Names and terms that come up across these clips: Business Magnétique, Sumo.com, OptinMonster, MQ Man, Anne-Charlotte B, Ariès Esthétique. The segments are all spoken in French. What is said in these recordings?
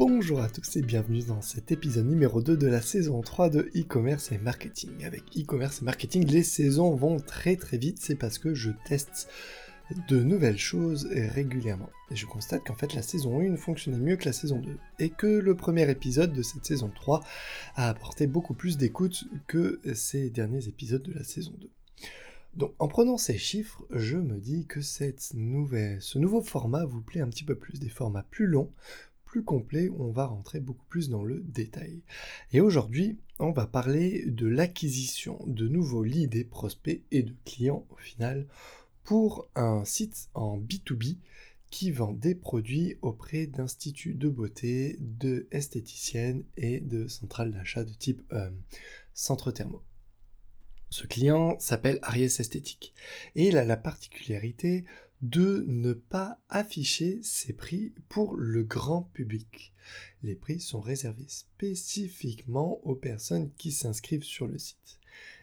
Bonjour à tous et bienvenue dans cet épisode numéro 2 de la saison 3 de e-commerce et marketing. Avec e-commerce et marketing, les saisons vont très vite, c'est parce que je teste de nouvelles choses régulièrement. Et je constate qu'en fait la saison 1 fonctionnait mieux que la saison 2, et que le premier épisode de cette saison 3 a apporté beaucoup plus d'écoute que ces derniers épisodes de la saison 2. Donc en prenant ces chiffres, je me dis que ce nouveau format vous plaît un petit peu plus, des formats plus longs, plus complets, où on va rentrer beaucoup plus dans le détail. Et aujourd'hui, on va parler de l'acquisition de nouveaux leads et prospects et de clients au final, pour un site en B2B qui vend des produits auprès d'instituts de beauté, de esthéticiennes et de centrales d'achat de type centre thermo. Ce client s'appelle Ariès Esthétique et il a la particularité de ne pas afficher ses prix pour le grand public. Les prix sont réservés spécifiquement aux personnes qui s'inscrivent sur le site.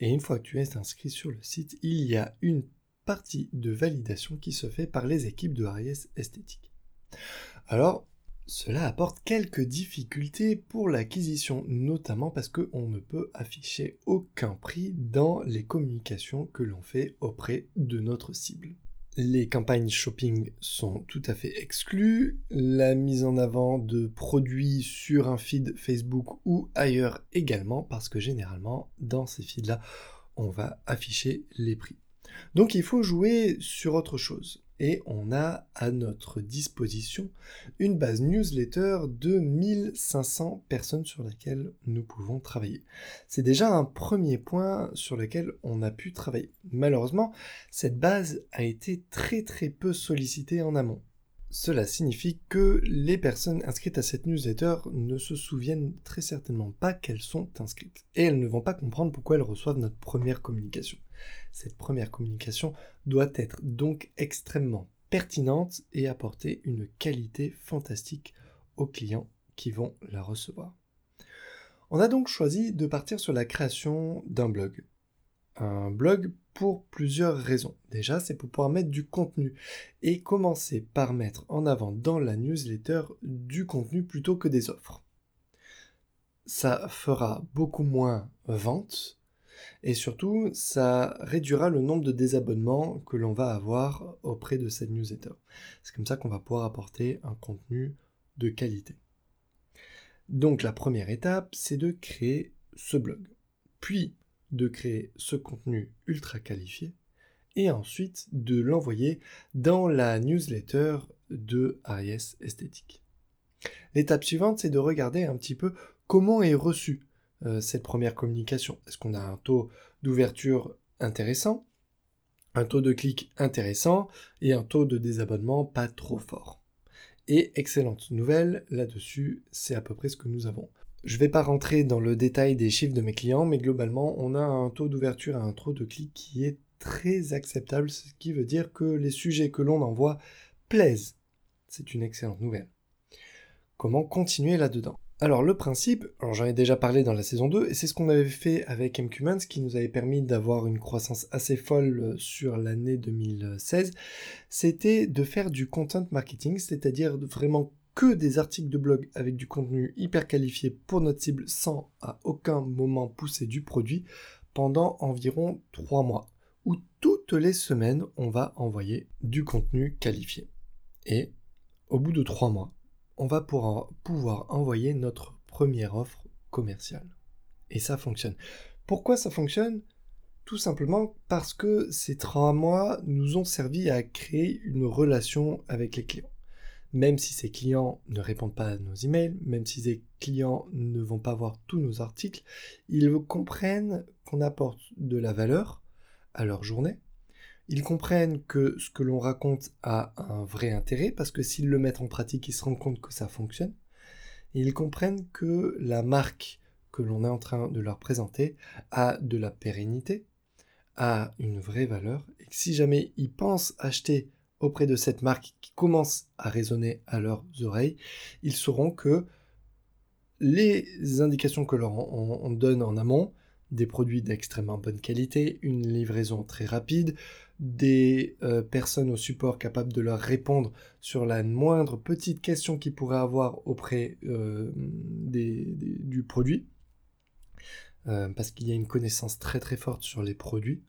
Et une fois que tu es inscrit sur le site, il y a une partie de validation qui se fait par les équipes de Ariès Esthétique. Alors, cela apporte quelques difficultés pour l'acquisition, notamment parce qu'on ne peut afficher aucun prix dans les communications que l'on fait auprès de notre cible. Les campagnes shopping sont tout à fait exclues, la mise en avant de produits sur un feed Facebook ou ailleurs également, parce que généralement, dans ces feeds-là, on va afficher les prix. Donc il faut jouer sur autre chose, et on a à notre disposition une base newsletter de 1500 personnes sur laquelle nous pouvons travailler. C'est déjà un premier point sur lequel on a pu travailler. Malheureusement, cette base a été très peu sollicitée en amont. Cela signifie que les personnes inscrites à cette newsletter ne se souviennent très certainement pas qu'elles sont inscrites. Et elles ne vont pas comprendre pourquoi elles reçoivent notre première communication. Cette première communication doit être donc extrêmement pertinente et apporter une qualité fantastique aux clients qui vont la recevoir. On a donc choisi de partir sur la création d'un blog. Un blog pour plusieurs raisons. Déjà, c'est pour pouvoir mettre du contenu et commencer par mettre en avant dans la newsletter du contenu plutôt que des offres. Ça fera beaucoup moins vente et surtout, ça réduira le nombre de désabonnements que l'on va avoir auprès de cette newsletter. C'est comme ça qu'on va pouvoir apporter un contenu de qualité. Donc la première étape, c'est de créer ce blog. Puis, de créer ce contenu ultra qualifié et ensuite de l'envoyer dans la newsletter de Ariès Esthétique. L'étape suivante, c'est de regarder un petit peu comment est reçue cette première communication. Est-ce qu'on a un taux d'ouverture intéressant, un taux de clic intéressant et un taux de désabonnement pas trop fort. Et excellente nouvelle, là-dessus, c'est à peu près ce que nous avons. Je ne vais pas rentrer dans le détail des chiffres de mes clients, mais globalement, on a un taux d'ouverture et un taux de clic qui est très acceptable, ce qui veut dire que les sujets que l'on envoie plaisent. C'est une excellente nouvelle. Comment continuer là-dedans ? Alors le principe, j'en ai déjà parlé dans la saison 2, et c'est ce qu'on avait fait avec MQ Man, ce qui nous avait permis d'avoir une croissance assez folle sur l'année 2016, c'était de faire du content marketing, c'est-à-dire de vraiment que des articles de blog avec du contenu hyper qualifié pour notre cible sans à aucun moment pousser du produit pendant environ 3 mois, où toutes les semaines on va envoyer du contenu qualifié. Et au bout de 3 mois, on va pouvoir envoyer notre première offre commerciale. Et ça fonctionne. Pourquoi ça fonctionne ? Tout simplement parce que ces 3 mois nous ont servi à créer une relation avec les clients. Même si ces clients ne répondent pas à nos emails, même si ces clients ne vont pas voir tous nos articles, ils comprennent qu'on apporte de la valeur à leur journée. Ils comprennent que ce que l'on raconte a un vrai intérêt, parce que s'ils le mettent en pratique, ils se rendent compte que ça fonctionne. Ils comprennent que la marque que l'on est en train de leur présenter a de la pérennité, a une vraie valeur, et que si jamais ils pensent acheter auprès de cette marque qui commence à résonner à leurs oreilles, ils sauront que les indications que leur on donne en amont des produits d'extrêmement bonne qualité, une livraison très rapide, des personnes au support capables de leur répondre sur la moindre petite question qu'ils pourraient avoir auprès du produit, parce qu'il y a une connaissance très très forte sur les produits,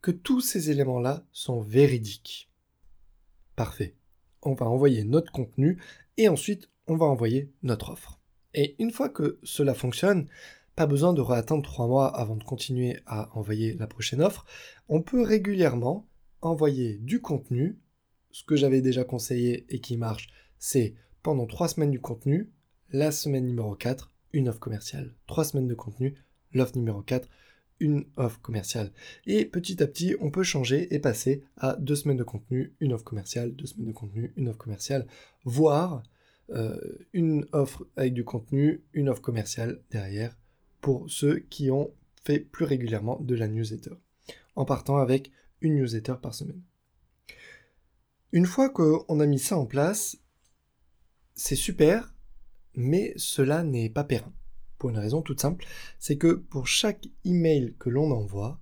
que tous ces éléments-là sont véridiques. Parfait. On va envoyer notre contenu et ensuite on va envoyer notre offre. Et une fois que cela fonctionne, pas besoin de réattendre 3 mois avant de continuer à envoyer la prochaine offre. On peut régulièrement envoyer du contenu. Ce que j'avais déjà conseillé et qui marche, c'est pendant 3 semaines du contenu, la semaine numéro 4, une offre commerciale. 3 semaines de contenu, l'offre numéro 4, une offre commerciale. Et petit à petit, on peut changer et passer à 2 semaines de contenu, une offre commerciale, 2 semaines de contenu, une offre commerciale, voire une offre avec du contenu, une offre commerciale derrière, pour ceux qui ont fait plus régulièrement de la newsletter, en partant avec une newsletter par semaine. Une fois qu'on a mis ça en place, c'est super, mais cela n'est pas pérenne. Pour une raison toute simple, c'est que pour chaque email que l'on envoie,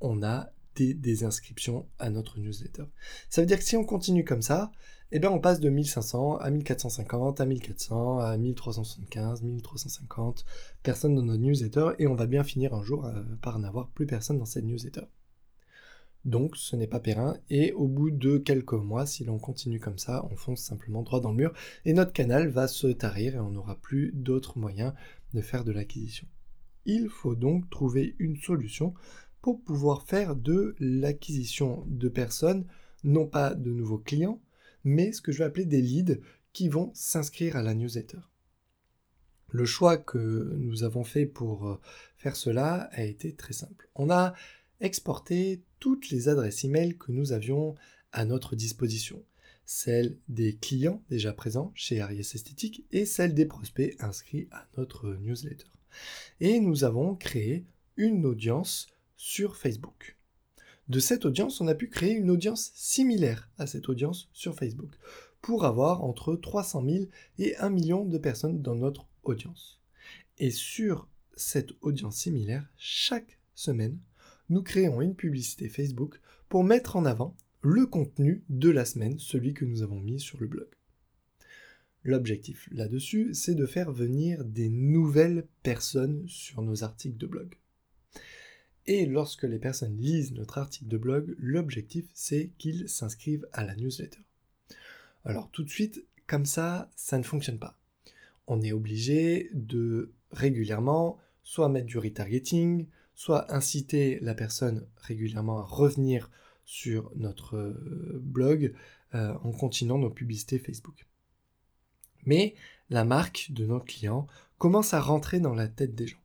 on a des désinscriptions à notre newsletter. Ça veut dire que si on continue comme ça, eh bien on passe de 1500 à 1450, à 1400, à 1375, 1350 personnes dans notre newsletter et on va bien finir un jour par n'avoir plus personne dans cette newsletter. Donc ce n'est pas périn et au bout de quelques mois, si l'on continue comme ça, on fonce simplement droit dans le mur et notre canal va se tarir et on n'aura plus d'autres moyens de faire de l'acquisition. Il faut donc trouver une solution pour pouvoir faire de l'acquisition de personnes, non pas de nouveaux clients, mais ce que je vais appeler des leads qui vont s'inscrire à la newsletter. Le choix que nous avons fait pour faire cela a été très simple. On a exporté toutes les adresses e-mail que nous avions à notre disposition, celles des clients déjà présents chez Ariès Esthétique et celles des prospects inscrits à notre newsletter. Et nous avons créé une audience sur Facebook. De cette audience, on a pu créer une audience similaire à cette audience sur Facebook pour avoir entre 300 000 et 1 million de personnes dans notre audience. Et sur cette audience similaire, chaque semaine, nous créons une publicité Facebook pour mettre en avant le contenu de la semaine, celui que nous avons mis sur le blog. L'objectif là-dessus, c'est de faire venir des nouvelles personnes sur nos articles de blog. Et lorsque les personnes lisent notre article de blog, l'objectif c'est qu'ils s'inscrivent à la newsletter. Alors tout de suite, comme ça, ça ne fonctionne pas. On est obligé de régulièrement soit mettre du retargeting, soit inciter la personne régulièrement à revenir sur notre blog en continuant nos publicités Facebook. Mais la marque de nos clients commence à rentrer dans la tête des gens.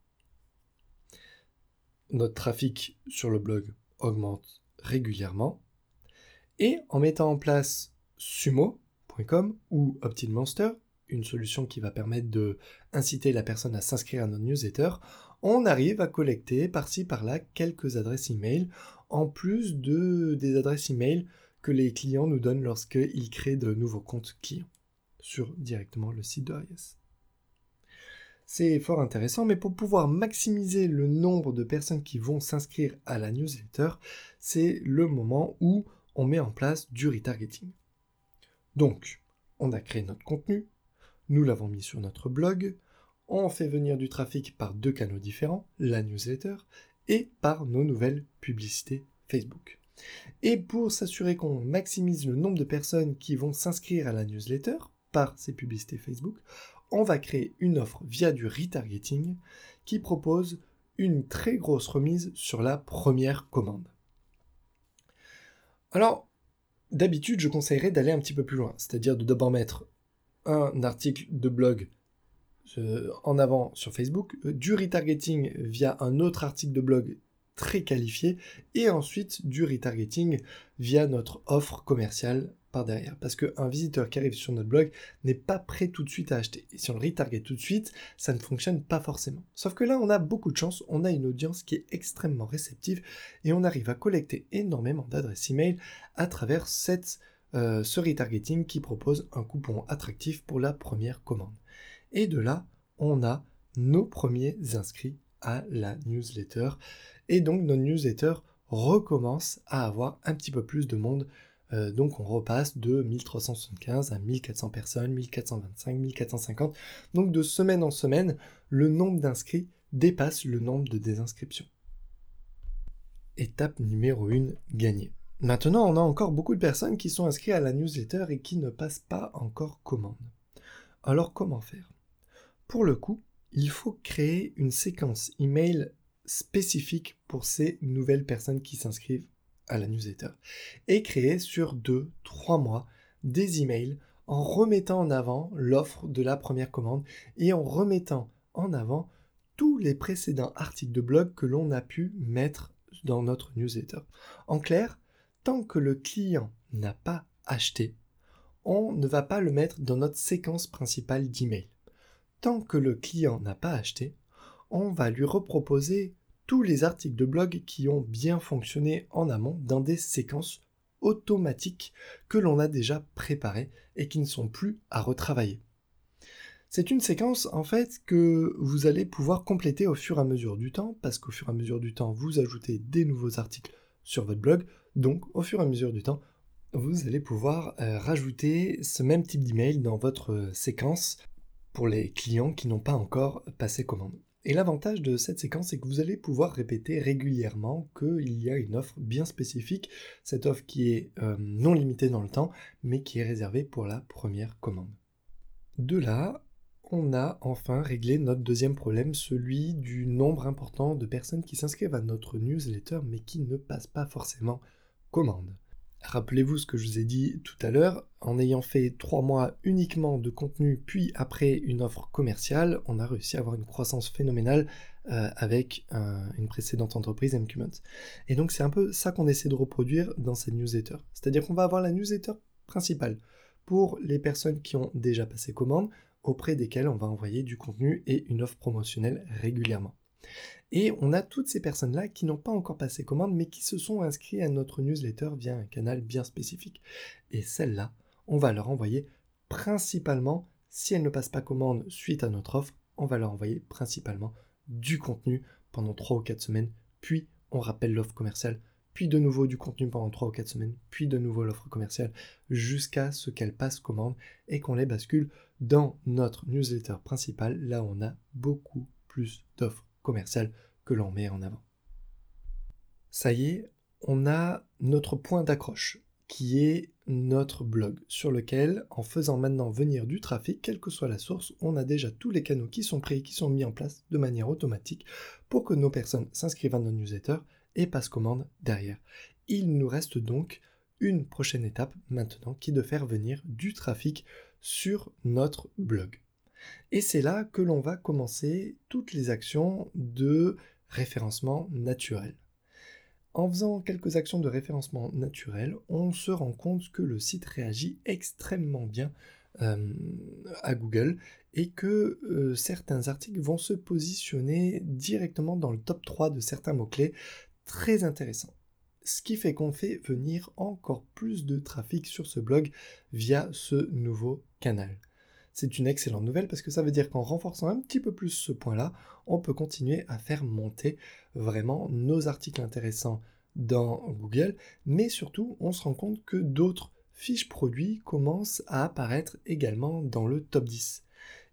Notre trafic sur le blog augmente régulièrement et en mettant en place Sumo.com ou OptinMonster, une solution qui va permettre d'inciter la personne à s'inscrire à notre newsletter, on arrive à collecter par-ci par-là quelques adresses e-mail en plus des adresses e-mail que les clients nous donnent lorsqu'ils créent de nouveaux comptes clients sur directement le site de Ariès. C'est fort intéressant, mais pour pouvoir maximiser le nombre de personnes qui vont s'inscrire à la newsletter, c'est le moment où on met en place du retargeting. Donc, on a créé notre contenu, nous l'avons mis sur notre blog, on fait venir du trafic par 2 canaux différents, la newsletter et par nos nouvelles publicités Facebook. Et pour s'assurer qu'on maximise le nombre de personnes qui vont s'inscrire à la newsletter par ces publicités Facebook, on va créer une offre via du retargeting qui propose une très grosse remise sur la première commande. Alors, d'habitude, je conseillerais d'aller un petit peu plus loin, c'est-à-dire de d'abord mettre un article de blog en avant sur Facebook, du retargeting via un autre article de blog très qualifié, et ensuite du retargeting via notre offre commerciale derrière, parce qu'un visiteur qui arrive sur notre blog n'est pas prêt tout de suite à acheter. Et si on le retarget tout de suite, ça ne fonctionne pas forcément. Sauf que là, on a beaucoup de chance, on a une audience qui est extrêmement réceptive et on arrive à collecter énormément d'adresses email à travers ce retargeting qui propose un coupon attractif pour la première commande. Et de là, on a nos premiers inscrits à la newsletter. Et donc notre newsletter recommence à avoir un petit peu plus de monde. Donc on repasse de 1375 à 1400 personnes, 1425, 1450. Donc de semaine en semaine, le nombre d'inscrits dépasse le nombre de désinscriptions. Étape numéro 1, gagnée. Maintenant, on a encore beaucoup de personnes qui sont inscrites à la newsletter et qui ne passent pas encore commande. Alors comment faire ? Pour le coup, il faut créer une séquence email spécifique pour ces nouvelles personnes qui s'inscrivent à la newsletter et créer sur 2-3 mois des emails en remettant en avant l'offre de la première commande et en remettant en avant tous les précédents articles de blog que l'on a pu mettre dans notre newsletter. En clair, tant que le client n'a pas acheté, on ne va pas le mettre dans notre séquence principale d'email. Tant que le client n'a pas acheté, on va lui reproposer tous les articles de blog qui ont bien fonctionné en amont dans des séquences automatiques que l'on a déjà préparées et qui ne sont plus à retravailler. C'est une séquence en fait que vous allez pouvoir compléter au fur et à mesure du temps, parce qu'au fur et à mesure du temps, vous ajoutez des nouveaux articles sur votre blog, donc au fur et à mesure du temps, vous allez pouvoir rajouter ce même type d'email dans votre séquence pour les clients qui n'ont pas encore passé commande. Et l'avantage de cette séquence, c'est que vous allez pouvoir répéter régulièrement qu'il y a une offre bien spécifique, cette offre qui est non limitée dans le temps, mais qui est réservée pour la première commande. De là, on a enfin réglé notre deuxième problème, celui du nombre important de personnes qui s'inscrivent à notre newsletter, mais qui ne passent pas forcément commande. Rappelez-vous ce que je vous ai dit tout à l'heure, en ayant fait 3 mois uniquement de contenu, puis après une offre commerciale, on a réussi à avoir une croissance phénoménale avec une précédente entreprise, MQ Man. Et donc c'est un peu ça qu'on essaie de reproduire dans cette newsletter. C'est-à-dire qu'on va avoir la newsletter principale pour les personnes qui ont déjà passé commande, auprès desquelles on va envoyer du contenu et une offre promotionnelle régulièrement. Et on a toutes ces personnes-là qui n'ont pas encore passé commande, mais qui se sont inscrites à notre newsletter via un canal bien spécifique. Et celles-là, on va leur envoyer principalement, si elles ne passent pas commande suite à notre offre, on va leur envoyer principalement du contenu pendant 3 ou 4 semaines, puis on rappelle l'offre commerciale, puis de nouveau du contenu pendant 3 ou 4 semaines, puis de nouveau l'offre commerciale, jusqu'à ce qu'elles passent commande et qu'on les bascule dans notre newsletter principale, là où on a beaucoup plus d'offres commercial que l'on met en avant. Ça y est, on a notre point d'accroche qui est notre blog sur lequel, en faisant maintenant venir du trafic, quelle que soit la source, on a déjà tous les canaux qui sont pris, qui sont mis en place de manière automatique pour que nos personnes s'inscrivent à nos newsletters et passent commande derrière. Il nous reste donc une prochaine étape maintenant qui est de faire venir du trafic sur notre blog. Et c'est là que l'on va commencer toutes les actions de référencement naturel. En faisant quelques actions de référencement naturel, on se rend compte que le site réagit extrêmement bien à Google et que certains articles vont se positionner directement dans le top 3 de certains mots-clés très intéressants. Ce qui fait qu'on fait venir encore plus de trafic sur ce blog via ce nouveau canal. C'est une excellente nouvelle parce que ça veut dire qu'en renforçant un petit peu plus ce point-là, on peut continuer à faire monter vraiment nos articles intéressants dans Google, mais surtout, on se rend compte que d'autres fiches produits commencent à apparaître également dans le top 10.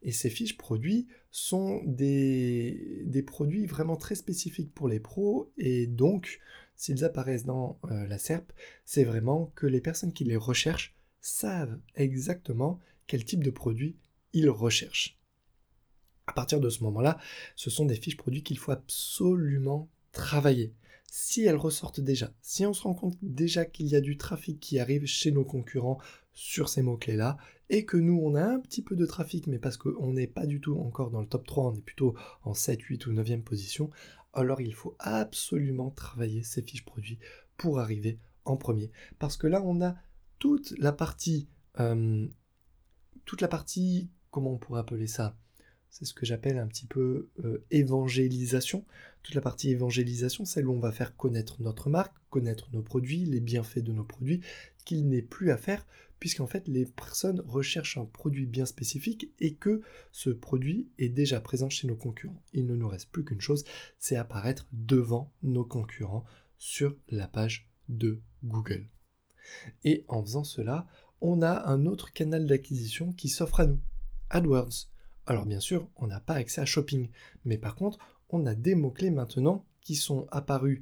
Et ces fiches produits sont des produits vraiment très spécifiques pour les pros et donc, s'ils apparaissent dans la SERP, c'est vraiment que les personnes qui les recherchent savent exactement quel type de produit ils recherchent. À partir de ce moment-là, ce sont des fiches produits qu'il faut absolument travailler. Si elles ressortent déjà, si on se rend compte déjà qu'il y a du trafic qui arrive chez nos concurrents sur ces mots-clés-là, et que nous, on a un petit peu de trafic, mais parce qu'on n'est pas du tout encore dans le top 3, on est plutôt en 7, 8 ou 9e position, alors il faut absolument travailler ces fiches produits pour arriver en premier. Parce que là, on a toute la partie, comment on pourrait appeler ça, C'est ce que j'appelle un petit peu évangélisation. Toute la partie évangélisation, celle où on va faire connaître notre marque, connaître nos produits, les bienfaits de nos produits, qu'il n'est plus à faire, puisqu'en fait les personnes recherchent un produit bien spécifique et que ce produit est déjà présent chez nos concurrents. Il ne nous reste plus qu'une chose, c'est apparaître devant nos concurrents sur la page de Google. Et en faisant cela, on a un autre canal d'acquisition qui s'offre à nous, AdWords. Alors bien sûr, on n'a pas accès à Shopping, mais par contre, on a des mots-clés maintenant qui sont apparus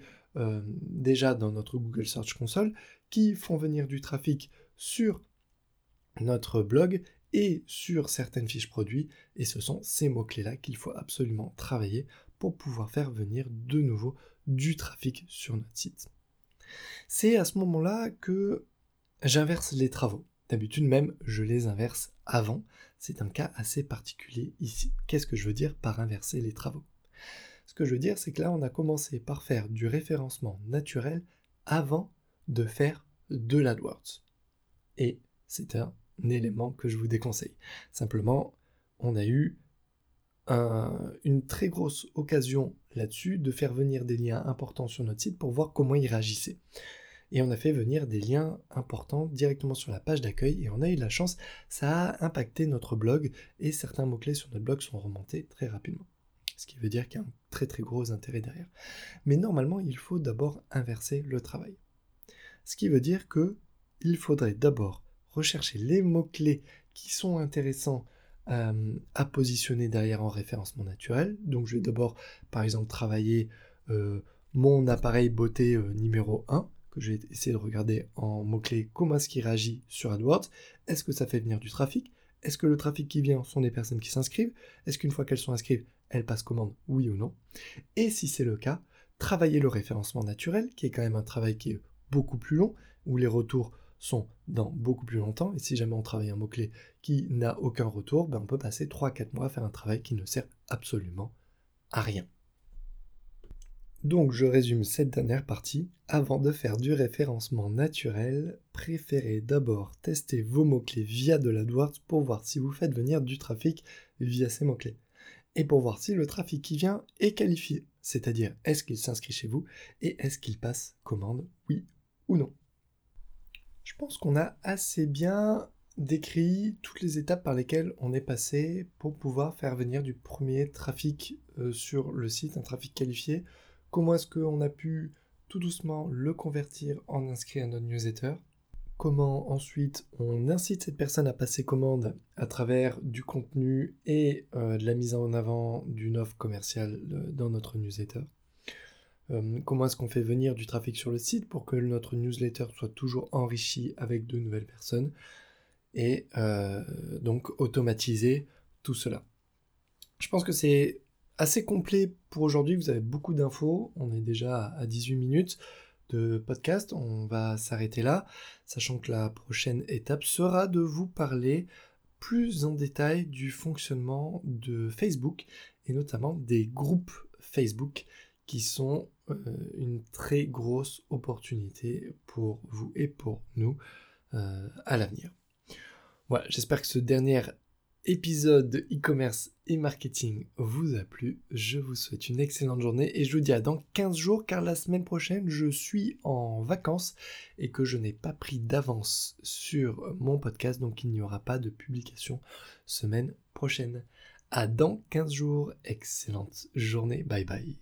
déjà dans notre Google Search Console, qui font venir du trafic sur notre blog et sur certaines fiches produits, et ce sont ces mots-clés-là qu'il faut absolument travailler pour pouvoir faire venir de nouveau du trafic sur notre site. C'est à ce moment-là que j'inverse les travaux. D'habitude même, je les inverse avant. C'est un cas assez particulier ici. Qu'est-ce que je veux dire par inverser les travaux ? Ce que je veux dire, c'est que là, on a commencé par faire du référencement naturel avant de faire de l'AdWords. Et c'est un élément que je vous déconseille. Simplement, on a eu une très grosse occasion là-dessus de faire venir des liens importants sur notre site pour voir comment ils réagissaient. Et on a fait venir des liens importants directement sur la page d'accueil et on a eu de la chance, ça a impacté notre blog et certains mots-clés sur notre blog sont remontés très rapidement. Ce qui veut dire qu'il y a un très très gros intérêt derrière. Mais normalement, il faut d'abord inverser le travail. Ce qui veut dire qu'il faudrait d'abord rechercher les mots-clés qui sont intéressants à positionner derrière en référencement naturel. Donc je vais d'abord, par exemple, travailler mon appareil beauté numéro 1. Que j'ai essayé de regarder en mots-clés, comment est-ce qu'il réagit sur AdWords, est-ce que ça fait venir du trafic, est-ce que le trafic qui vient sont des personnes qui s'inscrivent, est-ce qu'une fois qu'elles sont inscrites, elles passent commande, oui ou non, et si c'est le cas, travailler le référencement naturel, qui est quand même un travail qui est beaucoup plus long, où les retours sont dans beaucoup plus longtemps, et si jamais on travaille un mot-clé qui n'a aucun retour, ben on peut passer 3-4 mois à faire un travail qui ne sert absolument à rien. Donc je résume cette dernière partie. Avant de faire du référencement naturel, préférez d'abord tester vos mots-clés via de l'AdWords pour voir si vous faites venir du trafic via ces mots-clés. Et pour voir si le trafic qui vient est qualifié, c'est-à-dire est-ce qu'il s'inscrit chez vous et est-ce qu'il passe commande, oui ou non. Je pense qu'on a assez bien décrit toutes les étapes par lesquelles on est passé pour pouvoir faire venir du premier trafic sur le site, un trafic qualifié. Comment est-ce qu'on a pu tout doucement le convertir en inscrit à notre newsletter? Comment ensuite on incite cette personne à passer commande à travers du contenu et de la mise en avant d'une offre commerciale dans notre newsletter? Comment est-ce qu'on fait venir du trafic sur le site pour que notre newsletter soit toujours enrichi avec de nouvelles personnes? Et donc automatiser tout cela. Je pense que c'est assez complet pour aujourd'hui, vous avez beaucoup d'infos, on est déjà à 18 minutes de podcast, on va s'arrêter là, sachant que la prochaine étape sera de vous parler plus en détail du fonctionnement de Facebook, et notamment des groupes Facebook qui sont une très grosse opportunité pour vous et pour nous à l'avenir. Voilà, j'espère que ce dernier épisode de e-commerce et marketing vous a plu, je vous souhaite une excellente journée et je vous dis à dans 15 jours car la semaine prochaine je suis en vacances et que je n'ai pas pris d'avance sur mon podcast donc il n'y aura pas de publication semaine prochaine. À dans 15 jours, excellente journée, bye bye.